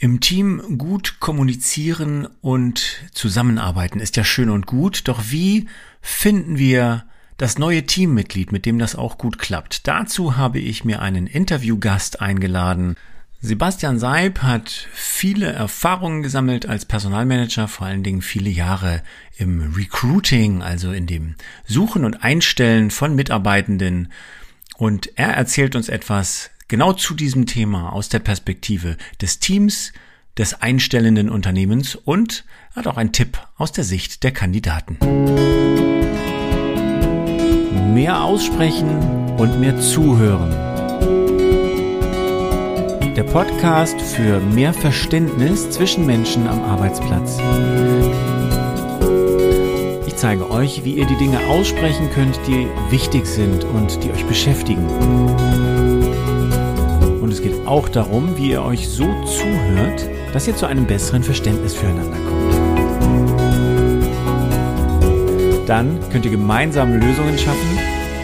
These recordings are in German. Im Team gut kommunizieren und zusammenarbeiten ist ja schön und gut, doch wie finden wir das neue Teammitglied, mit dem das auch gut klappt? Dazu habe ich mir einen Interviewgast eingeladen. Sebastian Seib hat viele Erfahrungen gesammelt als Personalmanager, vor allen Dingen viele Jahre im Recruiting, also in dem Suchen und Einstellen von Mitarbeitenden. Und er erzählt uns etwas genau zu diesem Thema aus der Perspektive des Teams, des einstellenden Unternehmens und hat auch einen Tipp aus der Sicht der Kandidaten. Mehr aussprechen und mehr zuhören. Der Podcast für mehr Verständnis zwischen Menschen am Arbeitsplatz. Ich zeige euch, wie ihr die Dinge aussprechen könnt, die wichtig sind und die euch beschäftigen. Und es geht auch darum, wie ihr euch so zuhört, dass ihr zu einem besseren Verständnis füreinander kommt. Dann könnt ihr gemeinsam Lösungen schaffen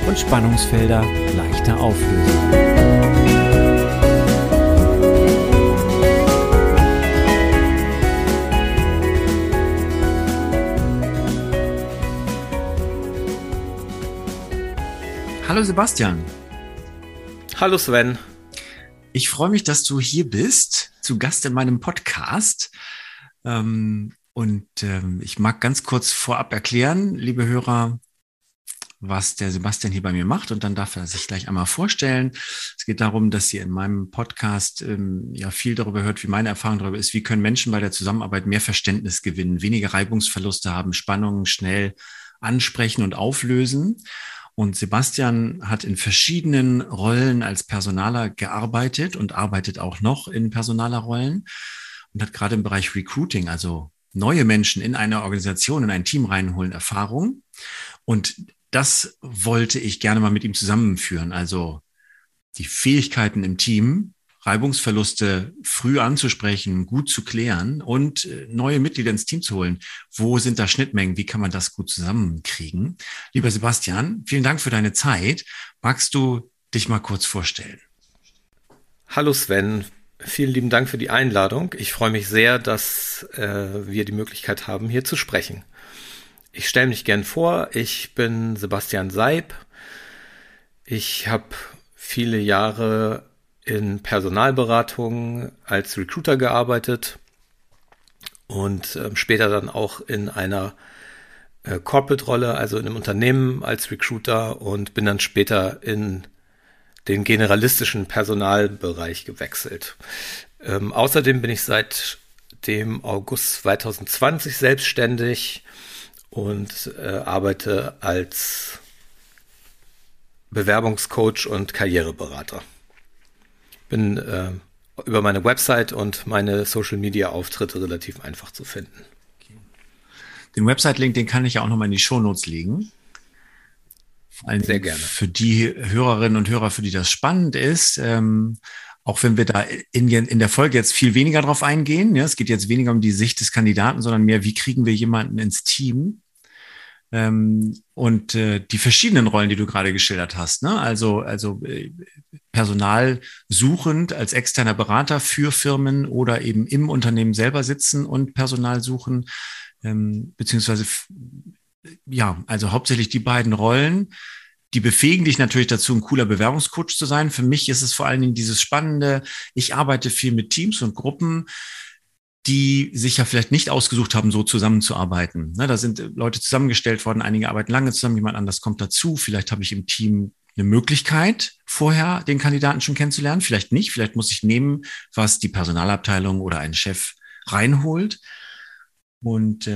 und Spannungsfelder leichter auflösen. Hallo Sebastian. Hallo Sven. Ich freue mich, dass du hier bist, zu Gast in meinem Podcast. Und ich mag ganz kurz vorab erklären, liebe Hörer, was der Sebastian hier bei mir macht. Und dann darf er sich gleich einmal vorstellen. Es geht darum, dass ihr in meinem Podcast ja viel darüber hört, wie meine Erfahrung darüber ist, wie können Menschen bei der Zusammenarbeit mehr Verständnis gewinnen, weniger Reibungsverluste haben, Spannungen schnell ansprechen und auflösen. Und Sebastian hat in verschiedenen Rollen als Personaler gearbeitet und arbeitet auch noch in Personalerrollen und hat gerade im Bereich Recruiting, also neue Menschen in eine Organisation, in ein Team reinholen, Erfahrung. Und das wollte ich gerne mal mit ihm zusammenführen. Also die Fähigkeiten im Team, Reibungsverluste früh anzusprechen, gut zu klären und neue Mitglieder ins Team zu holen. Wo sind da Schnittmengen? Wie kann man das gut zusammenkriegen? Lieber Sebastian, vielen Dank für deine Zeit. Magst du dich mal kurz vorstellen? Hallo Sven, vielen lieben Dank für die Einladung. Ich freue mich sehr, dass wir die Möglichkeit haben, hier zu sprechen. Ich stelle mich gern vor. Ich bin Sebastian Seib. Ich habe viele Jahre in Personalberatung als Recruiter gearbeitet und später dann auch in einer Corporate-Rolle, also in einem Unternehmen als Recruiter, und bin dann später in den generalistischen Personalbereich gewechselt. Außerdem bin ich seit dem August 2020 selbstständig und arbeite als Bewerbungscoach und Karriereberater. Bin über meine Website und meine Social-Media-Auftritte relativ einfach zu finden. Okay. Den Website-Link, den kann ich ja auch nochmal in die Shownotes legen. Vor allem sehr gerne. Für die Hörerinnen und Hörer, für die das spannend ist, auch wenn wir da in der Folge jetzt viel weniger drauf eingehen. Ja, es geht jetzt weniger um die Sicht des Kandidaten, sondern mehr, wie kriegen wir jemanden ins Team? Und die verschiedenen Rollen, die du gerade geschildert hast, ne? Also Personal suchend als externer Berater für Firmen oder eben im Unternehmen selber sitzen und Personal suchen, beziehungsweise ja, also hauptsächlich die beiden Rollen, die befähigen dich natürlich dazu, ein cooler Bewerbungscoach zu sein. Für mich ist es vor allen Dingen dieses Spannende, ich arbeite viel mit Teams und Gruppen, die sich ja vielleicht nicht ausgesucht haben, so zusammenzuarbeiten. Ne, da sind Leute zusammengestellt worden, einige arbeiten lange zusammen, jemand anders kommt dazu. Vielleicht habe ich im Team eine Möglichkeit, vorher den Kandidaten schon kennenzulernen, vielleicht nicht. Vielleicht muss ich nehmen, was die Personalabteilung oder ein Chef reinholt. Und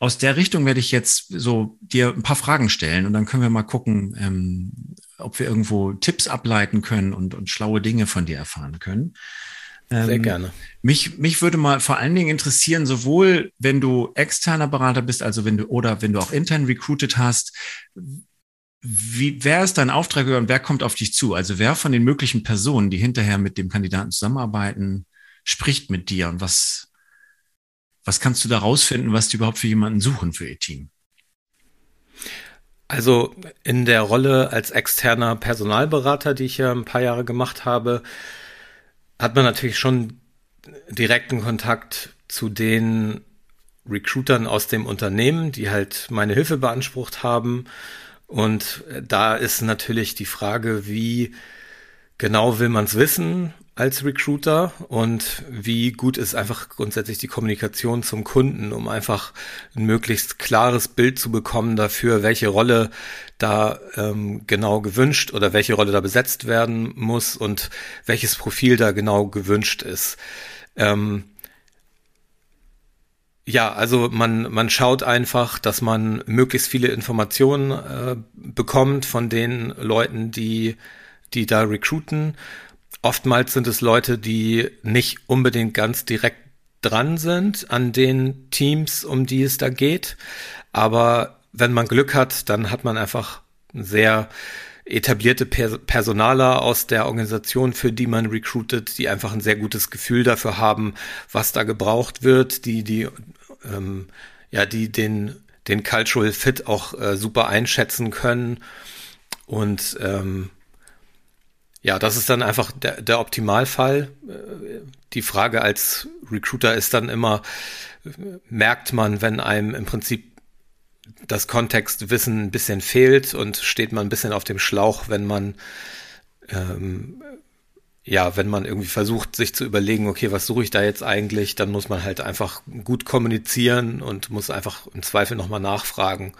aus der Richtung werde ich jetzt so dir ein paar Fragen stellen und dann können wir mal gucken, ob wir irgendwo Tipps ableiten können und schlaue Dinge von dir erfahren können. Sehr gerne. Mich würde mal vor allen Dingen interessieren, sowohl wenn du externer Berater bist, also wenn du auch intern recruited hast, wer ist dein Auftraggeber und wer kommt auf dich zu? Also wer von den möglichen Personen, die hinterher mit dem Kandidaten zusammenarbeiten, spricht mit dir und was kannst du da rausfinden, was die überhaupt für jemanden suchen für ihr Team? Also in der Rolle als externer Personalberater, die ich ja ein paar Jahre gemacht habe, hat man natürlich schon direkten Kontakt zu den Recruitern aus dem Unternehmen, die halt meine Hilfe beansprucht haben. Und da ist natürlich die Frage, wie genau will man es wissen als Recruiter und wie gut ist einfach grundsätzlich die Kommunikation zum Kunden, um einfach ein möglichst klares Bild zu bekommen dafür, welche Rolle da genau gewünscht oder welche Rolle da besetzt werden muss und welches Profil da genau gewünscht ist. Also man schaut einfach, dass man möglichst viele Informationen bekommt von den Leuten, die da recruiten. Oftmals sind es Leute, die nicht unbedingt ganz direkt dran sind an den Teams, um die es da geht. Aber wenn man Glück hat, dann hat man einfach sehr etablierte Personaler aus der Organisation, für die man recruitet, die einfach ein sehr gutes Gefühl dafür haben, was da gebraucht wird, die den Cultural Fit auch super einschätzen können. Und das ist dann einfach der Optimalfall. Die Frage als Recruiter ist dann immer, merkt man, wenn einem im Prinzip das Kontextwissen ein bisschen fehlt und steht man ein bisschen auf dem Schlauch, wenn man wenn man irgendwie versucht, sich zu überlegen, okay, was suche ich da jetzt eigentlich, dann muss man halt einfach gut kommunizieren und muss einfach im Zweifel nochmal nachfragen.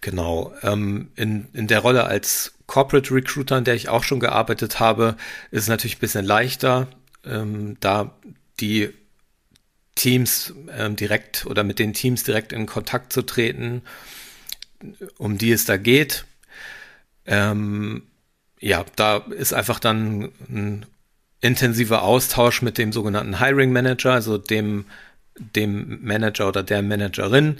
Genau. In der Rolle als Corporate Recruiter, in der ich auch schon gearbeitet habe, ist es natürlich ein bisschen leichter, da die Teams direkt oder mit den Teams direkt in Kontakt zu treten, um die es da geht. Da ist einfach dann ein intensiver Austausch mit dem sogenannten Hiring Manager, also dem Manager oder der Managerin,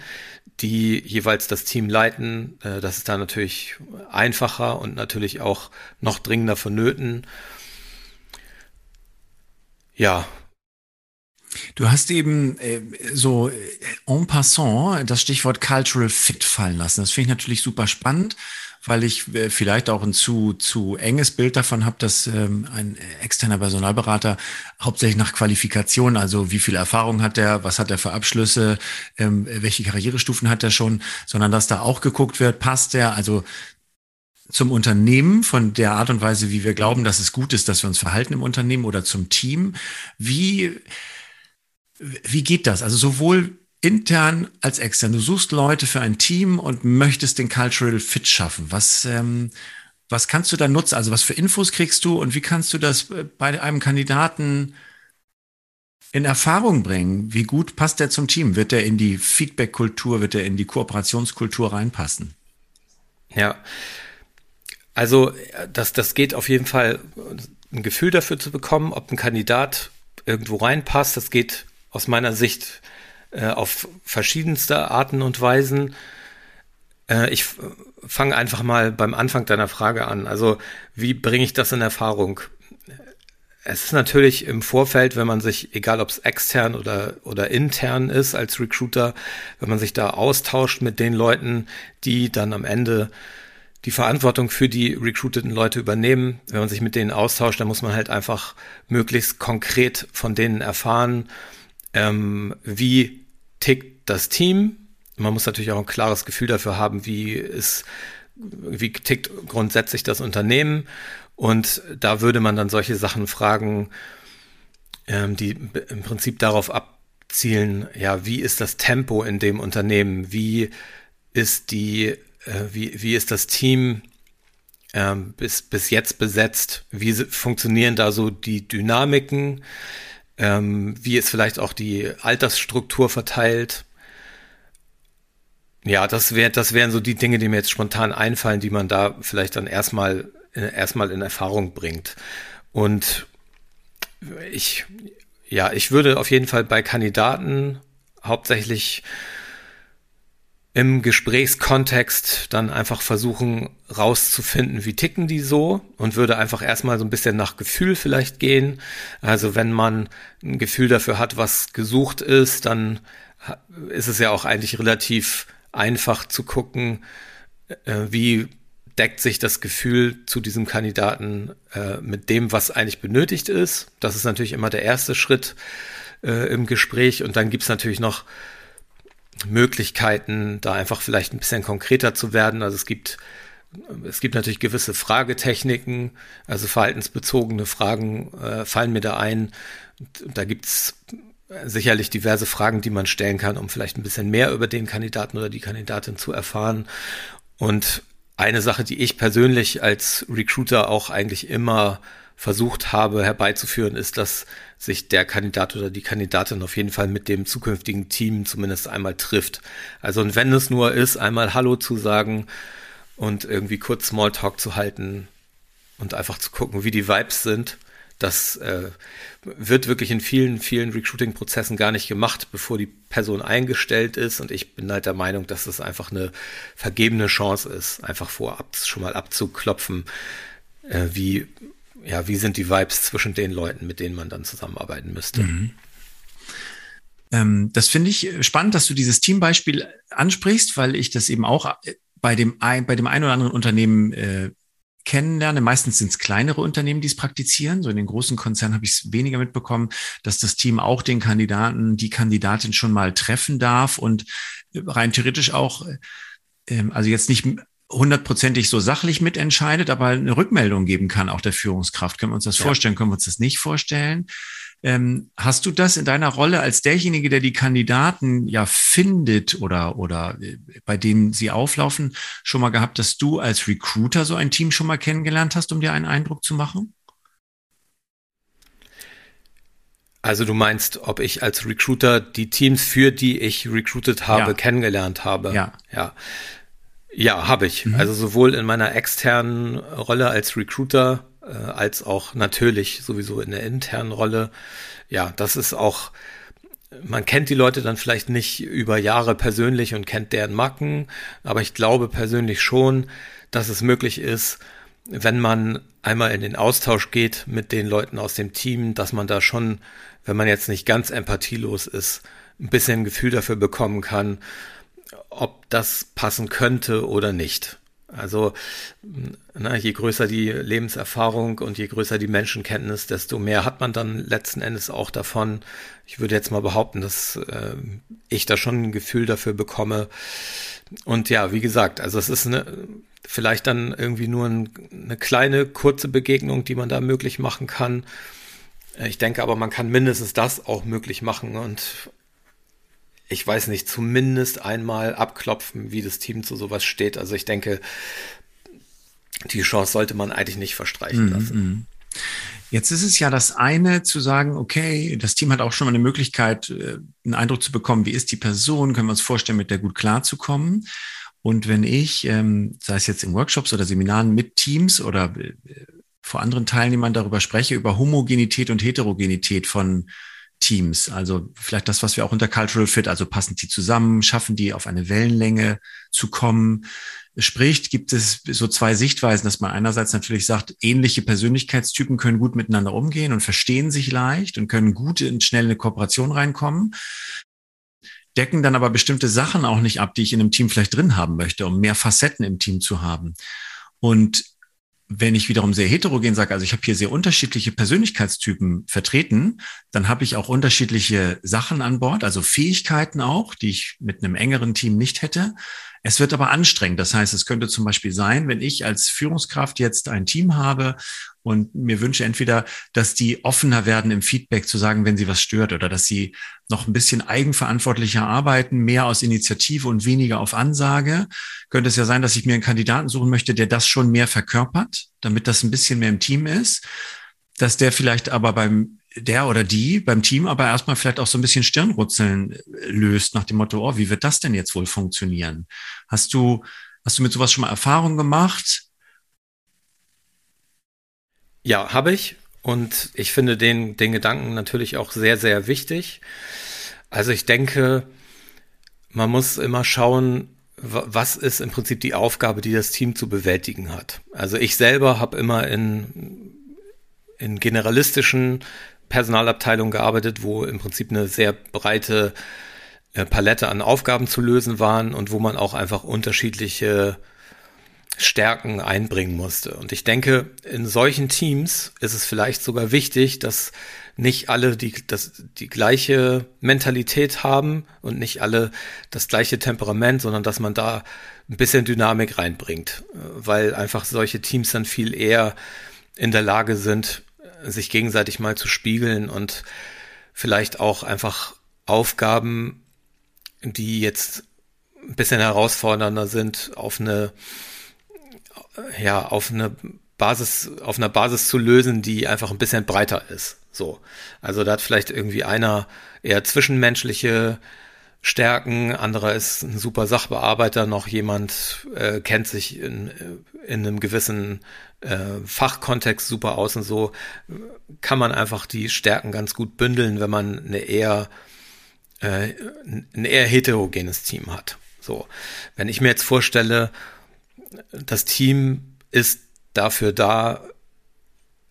die jeweils das Team leiten. Das ist dann natürlich einfacher und natürlich auch noch dringender vonnöten. Ja. Du hast eben so en passant das Stichwort Cultural Fit fallen lassen. Das finde ich natürlich super spannend, weil ich vielleicht auch ein zu enges Bild davon habe, dass ein externer Personalberater hauptsächlich nach Qualifikation, also wie viel Erfahrung hat er, was hat er für Abschlüsse, welche Karrierestufen hat er schon, sondern dass da auch geguckt wird, passt er, also zum Unternehmen, von der Art und Weise, wie wir glauben, dass es gut ist, dass wir uns verhalten im Unternehmen oder zum Team. Wie geht das? Also sowohl intern als extern. Du suchst Leute für ein Team und möchtest den Cultural Fit schaffen. Was kannst du da nutzen? Also was für Infos kriegst du und wie kannst du das bei einem Kandidaten in Erfahrung bringen? Wie gut passt der zum Team? Wird der in die Feedback-Kultur, wird der in die Kooperationskultur reinpassen? Ja, also das geht auf jeden Fall, ein Gefühl dafür zu bekommen, ob ein Kandidat irgendwo reinpasst. Das geht aus meiner Sicht auf verschiedenste Arten und Weisen. Ich fange einfach mal beim Anfang deiner Frage an. Also, wie bringe ich das in Erfahrung? Es ist natürlich im Vorfeld, wenn man sich, egal ob es extern oder intern ist als Recruiter, wenn man sich da austauscht mit den Leuten, die dann am Ende die Verantwortung für die recruiteten Leute übernehmen, wenn man sich mit denen austauscht, dann muss man halt einfach möglichst konkret von denen erfahren, wie tickt das Team. Man muss natürlich auch ein klares Gefühl dafür haben, wie tickt grundsätzlich das Unternehmen. Und da würde man dann solche Sachen fragen, die im Prinzip darauf abzielen, wie ist das Tempo in dem Unternehmen? Wie ist das Team bis jetzt besetzt? Wie funktionieren da so die Dynamiken? Wie ist vielleicht auch die Altersstruktur verteilt? Ja, das wären so die Dinge, die mir jetzt spontan einfallen, die man da vielleicht dann erstmal in Erfahrung bringt. Und ich würde auf jeden Fall bei Kandidaten hauptsächlich im Gesprächskontext dann einfach versuchen rauszufinden, wie ticken die so, und würde einfach erstmal so ein bisschen nach Gefühl vielleicht gehen. Also wenn man ein Gefühl dafür hat, was gesucht ist, dann ist es ja auch eigentlich relativ einfach zu gucken, wie deckt sich das Gefühl zu diesem Kandidaten mit dem, was eigentlich benötigt ist. Das ist natürlich immer der erste Schritt im Gespräch. Und dann gibt es natürlich noch Möglichkeiten, da einfach vielleicht ein bisschen konkreter zu werden. Also es gibt natürlich gewisse Fragetechniken, also verhaltensbezogene Fragen fallen mir da ein. Und da gibt es sicherlich diverse Fragen, die man stellen kann, um vielleicht ein bisschen mehr über den Kandidaten oder die Kandidatin zu erfahren. Und eine Sache, die ich persönlich als Recruiter auch eigentlich immer versucht habe herbeizuführen, ist, dass sich der Kandidat oder die Kandidatin auf jeden Fall mit dem zukünftigen Team zumindest einmal trifft. Also und wenn es nur ist, einmal Hallo zu sagen und irgendwie kurz Smalltalk zu halten und einfach zu gucken, wie die Vibes sind. Das wird wirklich in vielen, vielen Recruiting-Prozessen gar nicht gemacht, bevor die Person eingestellt ist. Und ich bin halt der Meinung, dass das einfach eine vergebene Chance ist, einfach vorab schon mal abzuklopfen, wie sind die Vibes zwischen den Leuten, mit denen man dann zusammenarbeiten müsste. Mhm. Das finde ich spannend, dass du dieses Teambeispiel ansprichst, weil ich das eben auch bei dem einen oder anderen Unternehmen kennenlerne. Meistens sind es kleinere Unternehmen, die es praktizieren. So in den großen Konzernen habe ich es weniger mitbekommen, dass das Team auch den Kandidaten, die Kandidatin schon mal treffen darf und rein theoretisch auch, also jetzt nicht 100%ig so sachlich mitentscheidet, aber eine Rückmeldung geben kann, auch der Führungskraft. Können wir uns das vorstellen? Können wir uns das nicht vorstellen? Hast du das in deiner Rolle als derjenige, der die Kandidaten ja findet oder bei denen sie auflaufen, schon mal gehabt, dass du als Recruiter so ein Team schon mal kennengelernt hast, um dir einen Eindruck zu machen? Also du meinst, ob ich als Recruiter die Teams, für die ich recruited habe, kennengelernt habe? Ja. Ja, habe ich. Mhm. Also sowohl in meiner externen Rolle als Recruiter als auch natürlich sowieso in der internen Rolle. Ja, das ist auch, man kennt die Leute dann vielleicht nicht über Jahre persönlich und kennt deren Macken, aber ich glaube persönlich schon, dass es möglich ist, wenn man einmal in den Austausch geht mit den Leuten aus dem Team, dass man da schon, wenn man jetzt nicht ganz empathielos ist, ein bisschen ein Gefühl dafür bekommen kann, ob das passen könnte oder nicht. Also je größer die Lebenserfahrung und je größer die Menschenkenntnis, desto mehr hat man dann letzten Endes auch davon. Ich würde jetzt mal behaupten, dass ich da schon ein Gefühl dafür bekomme. Und ja, wie gesagt, also es ist vielleicht dann irgendwie nur eine kleine, kurze Begegnung, die man da möglich machen kann. Ich denke aber, man kann mindestens das auch möglich machen und ich weiß nicht, zumindest einmal abklopfen, wie das Team zu sowas steht. Also ich denke, die Chance sollte man eigentlich nicht verstreichen lassen. Jetzt ist es ja das eine zu sagen, okay, das Team hat auch schon mal eine Möglichkeit, einen Eindruck zu bekommen, wie ist die Person, können wir uns vorstellen, mit der gut klarzukommen. Und wenn ich, sei es jetzt in Workshops oder Seminaren mit Teams oder vor anderen Teilnehmern darüber spreche, über Homogenität und Heterogenität von Teams, also vielleicht das, was wir auch unter Cultural Fit, also passen die zusammen, schaffen die auf eine Wellenlänge zu kommen. Sprich, gibt es so zwei Sichtweisen, dass man einerseits natürlich sagt, ähnliche Persönlichkeitstypen können gut miteinander umgehen und verstehen sich leicht und können gut und schnell in eine Kooperation reinkommen, decken dann aber bestimmte Sachen auch nicht ab, die ich in einem Team vielleicht drin haben möchte, um mehr Facetten im Team zu haben. Und wenn ich wiederum sehr heterogen sage, also ich habe hier sehr unterschiedliche Persönlichkeitstypen vertreten, dann habe ich auch unterschiedliche Sachen an Bord, also Fähigkeiten auch, die ich mit einem engeren Team nicht hätte. Es wird aber anstrengend. Das heißt, es könnte zum Beispiel sein, wenn ich als Führungskraft jetzt ein Team habe und mir wünsche entweder, dass die offener werden im Feedback zu sagen, wenn sie was stört oder dass sie noch ein bisschen eigenverantwortlicher arbeiten, mehr aus Initiative und weniger auf Ansage, könnte es ja sein, dass ich mir einen Kandidaten suchen möchte, der das schon mehr verkörpert, damit das ein bisschen mehr im Team ist, dass der vielleicht aber beim Team aber erstmal vielleicht auch so ein bisschen Stirnrunzeln löst nach dem Motto, wie wird das denn jetzt wohl funktionieren? Hast du mit sowas schon mal Erfahrung gemacht? Ja, habe ich. Und ich finde den Gedanken natürlich auch sehr, sehr wichtig. Also ich denke, man muss immer schauen, was ist im Prinzip die Aufgabe, die das Team zu bewältigen hat. Also ich selber habe immer in generalistischen Personalabteilungen gearbeitet, wo im Prinzip eine sehr breite Palette an Aufgaben zu lösen waren und wo man auch einfach unterschiedliche Stärken einbringen musste. Und ich denke, in solchen Teams ist es vielleicht sogar wichtig, dass nicht alle die gleiche Mentalität haben und nicht alle das gleiche Temperament, sondern dass man da ein bisschen Dynamik reinbringt, weil einfach solche Teams dann viel eher in der Lage sind, sich gegenseitig mal zu spiegeln und vielleicht auch einfach Aufgaben, die jetzt ein bisschen herausfordernder sind, auf einer Basis zu lösen, die einfach ein bisschen breiter ist. So. Also da hat vielleicht irgendwie einer eher zwischenmenschliche Stärken, anderer ist ein super Sachbearbeiter, noch jemand kennt sich in einem gewissen Fachkontext super aus, und so kann man einfach die Stärken ganz gut bündeln, wenn man ein eher heterogenes Team hat. So. Wenn ich mir jetzt vorstelle, das Team ist dafür da,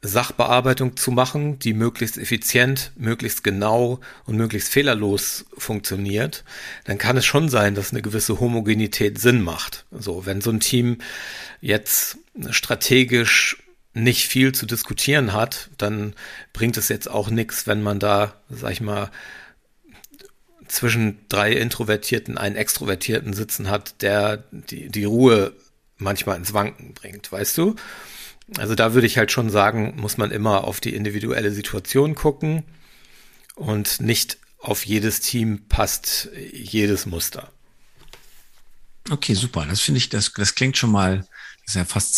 Sachbearbeitung zu machen, die möglichst effizient, möglichst genau und möglichst fehlerlos funktioniert, dann kann es schon sein, dass eine gewisse Homogenität Sinn macht. So, wenn so ein Team jetzt strategisch nicht viel zu diskutieren hat, dann bringt es jetzt auch nichts, wenn man da, sag ich mal, zwischen drei Introvertierten einen Extrovertierten sitzen hat, der die Ruhe manchmal ins Wanken bringt, weißt du? Also da würde ich halt schon sagen, muss man immer auf die individuelle Situation gucken und nicht auf jedes Team passt jedes Muster. Okay, super. Das finde ich, das klingt schon mal, das ist ja fast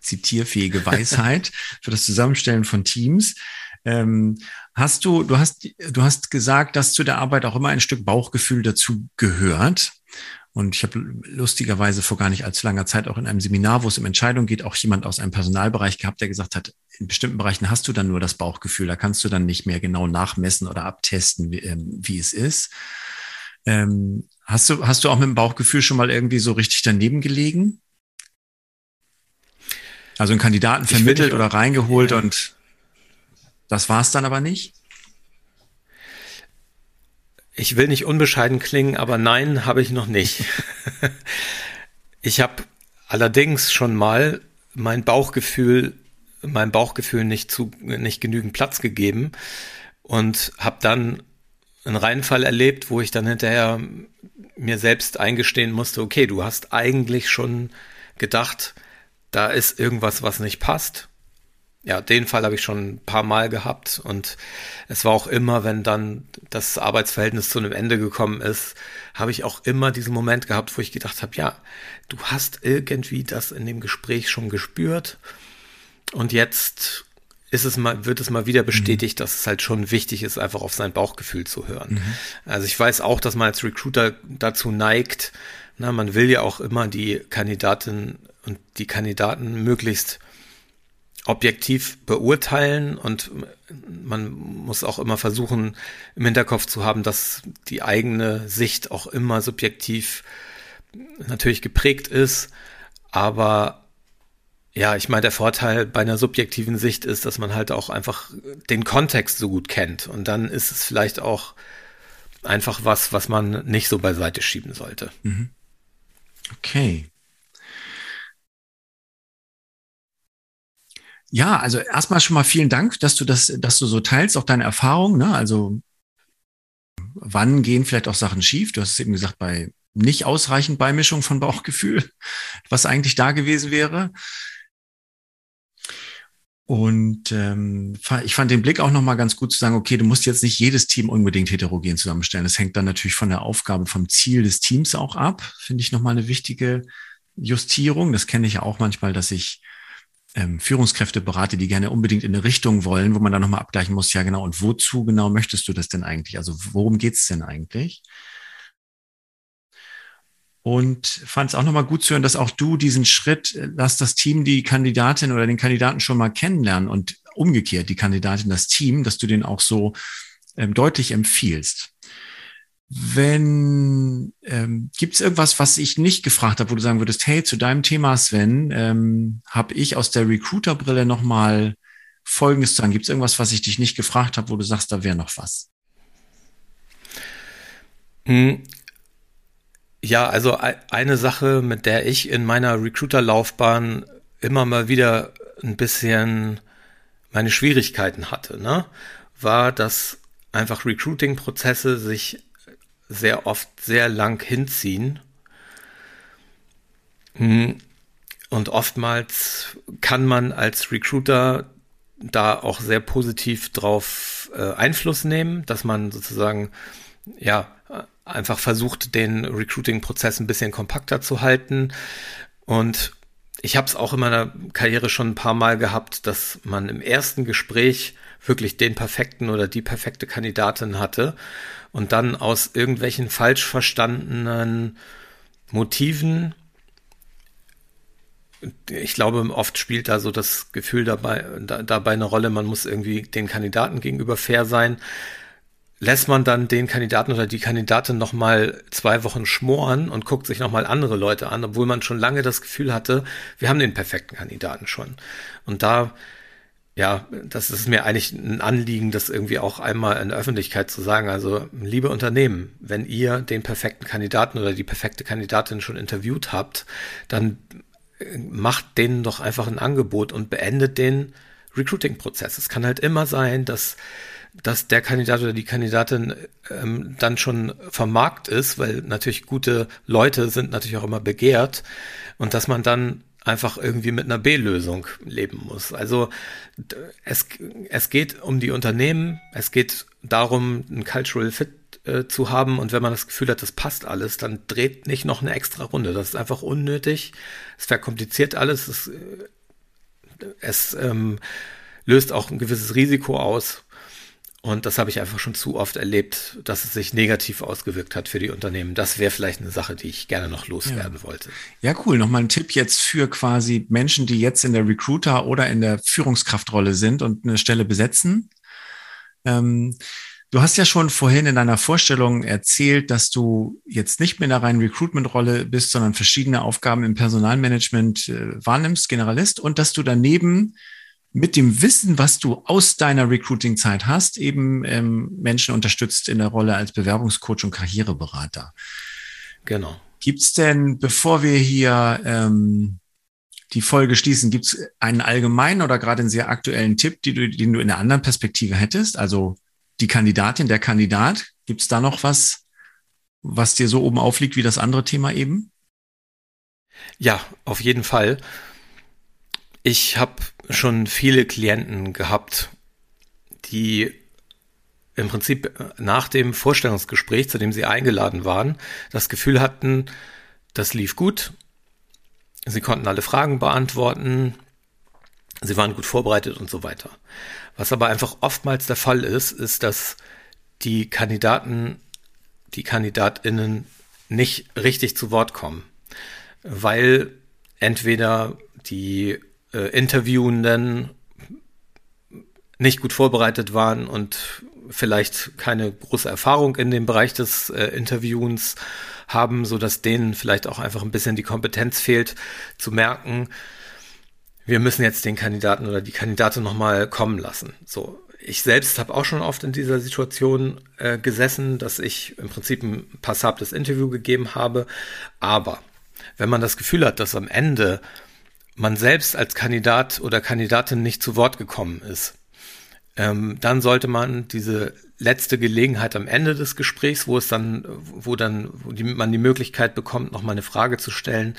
zitierfähige Weisheit für das Zusammenstellen von Teams. Du hast gesagt, dass zu der Arbeit auch immer ein Stück Bauchgefühl dazu gehört. Und ich habe lustigerweise vor gar nicht allzu langer Zeit auch in einem Seminar, wo es um Entscheidungen geht, auch jemand aus einem Personalbereich gehabt, der gesagt hat, in bestimmten Bereichen hast du dann nur das Bauchgefühl, da kannst du dann nicht mehr genau nachmessen oder abtesten, wie es ist. Hast du auch mit dem Bauchgefühl schon mal irgendwie so richtig daneben gelegen? Also einen Kandidaten vermittelt oder reingeholt und das war's dann aber nicht? Ich will nicht unbescheiden klingen, aber nein, habe ich noch nicht. Ich habe allerdings schon mal meinem Bauchgefühl nicht genügend Platz gegeben und habe dann einen Reinfall erlebt, wo ich dann hinterher mir selbst eingestehen musste, okay, du hast eigentlich schon gedacht, da ist irgendwas, was nicht passt. Ja, den Fall habe ich schon ein paar Mal gehabt und es war auch immer, wenn dann das Arbeitsverhältnis zu einem Ende gekommen ist, habe ich auch immer diesen Moment gehabt, wo ich gedacht habe, ja, du hast irgendwie das in dem Gespräch schon gespürt und jetzt wird es mal wieder bestätigt, dass es halt schon wichtig ist, einfach auf sein Bauchgefühl zu hören. Also ich weiß auch, dass man als Recruiter dazu neigt, man will ja auch immer die Kandidatin und die Kandidaten möglichst objektiv beurteilen und man muss auch immer versuchen, im Hinterkopf zu haben, dass die eigene Sicht auch immer subjektiv natürlich geprägt ist, aber ja, ich meine, der Vorteil bei einer subjektiven Sicht ist, dass man halt auch einfach den Kontext so gut kennt und dann ist es vielleicht auch einfach was man nicht so beiseite schieben sollte. Okay. Ja, also erstmal schon mal vielen Dank, dass du so teilst, auch deine Erfahrungen, ne? Also wann gehen vielleicht auch Sachen schief? Du hast es eben gesagt, bei nicht ausreichend Beimischung von Bauchgefühl, was eigentlich da gewesen wäre. Und ich fand den Blick auch nochmal ganz gut zu sagen, okay, du musst jetzt nicht jedes Team unbedingt heterogen zusammenstellen. Das hängt dann natürlich von der Aufgabe, vom Ziel des Teams auch ab. Finde ich nochmal eine wichtige Justierung. Das kenne ich ja auch manchmal, dass ich Führungskräfte berate, die gerne unbedingt in eine Richtung wollen, wo man dann nochmal abgleichen muss, ja genau, und wozu genau möchtest du das denn eigentlich? Also worum geht's denn eigentlich? Und fand es auch nochmal gut zu hören, dass auch du diesen Schritt, lass das Team die Kandidatin oder den Kandidaten schon mal kennenlernen und umgekehrt die Kandidatin, das Team, dass du den auch so deutlich empfiehlst. Gibt es irgendwas, was ich nicht gefragt habe, wo du sagen würdest, hey, zu deinem Thema, Sven, habe ich aus der Recruiter-Brille nochmal Folgendes zu sagen. Gibt es irgendwas, was ich dich nicht gefragt habe, wo du sagst, da wäre noch was? Ja, also eine Sache, mit der ich in meiner Recruiter-Laufbahn immer mal wieder ein bisschen meine Schwierigkeiten hatte, ne, war, dass einfach Recruiting-Prozesse sich sehr oft sehr lang hinziehen. Und oftmals kann man als Recruiter da auch sehr positiv drauf Einfluss nehmen, dass man sozusagen ja einfach versucht, den Recruiting-Prozess ein bisschen kompakter zu halten. Und ich habe es auch in meiner Karriere schon ein paar Mal gehabt, dass man im ersten Gespräch wirklich den perfekten oder die perfekte Kandidatin hatte und dann aus irgendwelchen falsch verstandenen Motiven, ich glaube, oft spielt da so das Gefühl dabei eine Rolle, man muss irgendwie dem Kandidaten gegenüber fair sein, lässt man dann den Kandidaten oder die Kandidatin nochmal 2 Wochen schmoren und guckt sich nochmal andere Leute an, obwohl man schon lange das Gefühl hatte, wir haben den perfekten Kandidaten schon. Und da, ja, das ist mir eigentlich ein Anliegen, das irgendwie auch einmal in der Öffentlichkeit zu sagen. Also, liebe Unternehmen, wenn ihr den perfekten Kandidaten oder die perfekte Kandidatin schon interviewt habt, dann macht denen doch einfach ein Angebot und beendet den Recruiting-Prozess. Es kann halt immer sein, dass der Kandidat oder die Kandidatin dann schon vom Markt ist, weil natürlich gute Leute sind natürlich auch immer begehrt und dass man dann einfach irgendwie mit einer B-Lösung leben muss. Also es geht um die Unternehmen, es geht darum, einen Cultural Fit zu haben und wenn man das Gefühl hat, das passt alles, dann dreht nicht noch eine extra Runde. Das ist einfach unnötig, es verkompliziert alles, es löst auch ein gewisses Risiko aus. Und das habe ich einfach schon zu oft erlebt, dass es sich negativ ausgewirkt hat für die Unternehmen. Das wäre vielleicht eine Sache, die ich gerne noch loswerden wollte. Ja, cool. Nochmal ein Tipp jetzt für quasi Menschen, die jetzt in der Recruiter- oder in der Führungskraftrolle sind und eine Stelle besetzen. Du hast ja schon vorhin in deiner Vorstellung erzählt, dass du jetzt nicht mehr in der reinen Recruitment-Rolle bist, sondern verschiedene Aufgaben im Personalmanagement wahrnimmst, Generalist, und dass du daneben mit dem Wissen, was du aus deiner Recruiting-Zeit hast, eben Menschen unterstützt in der Rolle als Bewerbungscoach und Karriereberater. Genau. Gibt's denn, bevor wir hier die Folge schließen, gibt's einen allgemeinen oder gerade einen sehr aktuellen Tipp, den du in einer anderen Perspektive hättest? Also die Kandidatin, der Kandidat, gibt's da noch was dir so oben aufliegt wie das andere Thema eben? Ja, auf jeden Fall. Ich habe schon viele Klienten gehabt, die im Prinzip nach dem Vorstellungsgespräch, zu dem sie eingeladen waren, das Gefühl hatten, das lief gut. Sie konnten alle Fragen beantworten, sie waren gut vorbereitet und so weiter. Was aber einfach oftmals der Fall ist, ist, dass die Kandidaten, die KandidatInnen nicht richtig zu Wort kommen, weil entweder die Interviewenden nicht gut vorbereitet waren und vielleicht keine große Erfahrung in dem Bereich des Interviewens haben, sodass denen vielleicht auch einfach ein bisschen die Kompetenz fehlt, zu merken, wir müssen jetzt den Kandidaten oder die Kandidatin nochmal kommen lassen. So, ich selbst habe auch schon oft in dieser Situation gesessen, dass ich im Prinzip ein passables Interview gegeben habe, aber wenn man das Gefühl hat, dass am Ende man selbst als Kandidat oder Kandidatin nicht zu Wort gekommen ist, dann sollte man diese letzte Gelegenheit am Ende des Gesprächs, wo man die Möglichkeit bekommt, nochmal eine Frage zu stellen,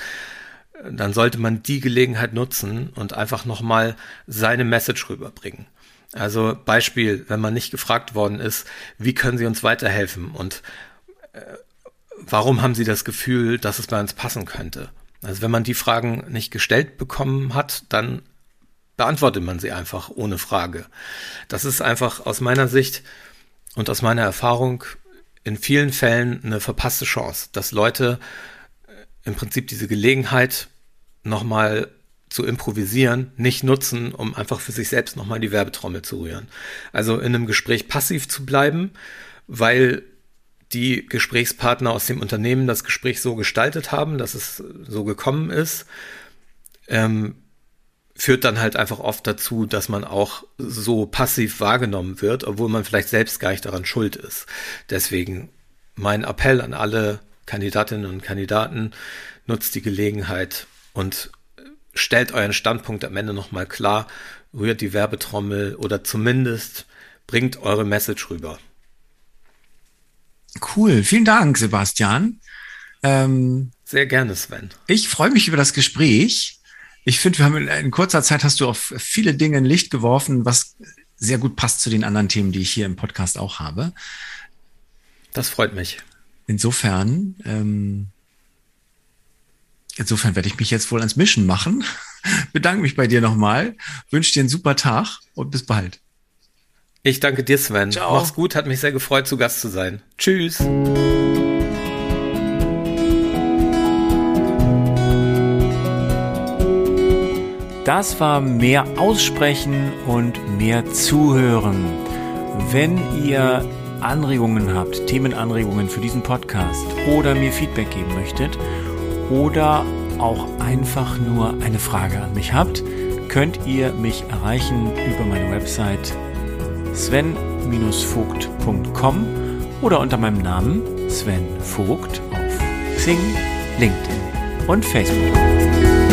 dann sollte man die Gelegenheit nutzen und einfach nochmal seine Message rüberbringen. Also Beispiel, wenn man nicht gefragt worden ist, wie können Sie uns weiterhelfen und warum haben Sie das Gefühl, dass es bei uns passen könnte? Also wenn man die Fragen nicht gestellt bekommen hat, dann beantwortet man sie einfach ohne Frage. Das ist einfach aus meiner Sicht und aus meiner Erfahrung in vielen Fällen eine verpasste Chance, dass Leute im Prinzip diese Gelegenheit nochmal zu improvisieren, nicht nutzen, um einfach für sich selbst nochmal die Werbetrommel zu rühren. Also in einem Gespräch passiv zu bleiben, weil die Gesprächspartner aus dem Unternehmen das Gespräch so gestaltet haben, dass es so gekommen ist, führt dann halt einfach oft dazu, dass man auch so passiv wahrgenommen wird, obwohl man vielleicht selbst gar nicht daran schuld ist. Deswegen mein Appell an alle Kandidatinnen und Kandidaten, nutzt die Gelegenheit und stellt euren Standpunkt am Ende nochmal klar, rührt die Werbetrommel oder zumindest bringt eure Message rüber. Cool, vielen Dank, Sebastian. Sehr gerne, Sven. Ich freue mich über das Gespräch. Ich finde, wir haben in kurzer Zeit hast du auf viele Dinge ein Licht geworfen, was sehr gut passt zu den anderen Themen, die ich hier im Podcast auch habe. Das freut mich. Insofern werde ich mich jetzt wohl ans Mischen machen. Bedanke mich bei dir nochmal. Wünsche dir einen super Tag und bis bald. Ich danke dir, Sven. Ciao. Mach's gut, hat mich sehr gefreut, zu Gast zu sein. Tschüss. Das war mehr Aussprechen und mehr Zuhören. Wenn ihr Anregungen habt, Themenanregungen für diesen Podcast oder mir Feedback geben möchtet oder auch einfach nur eine Frage an mich habt, könnt ihr mich erreichen über meine Website sven-vogt.com oder unter meinem Namen Sven Vogt auf Xing, LinkedIn und Facebook.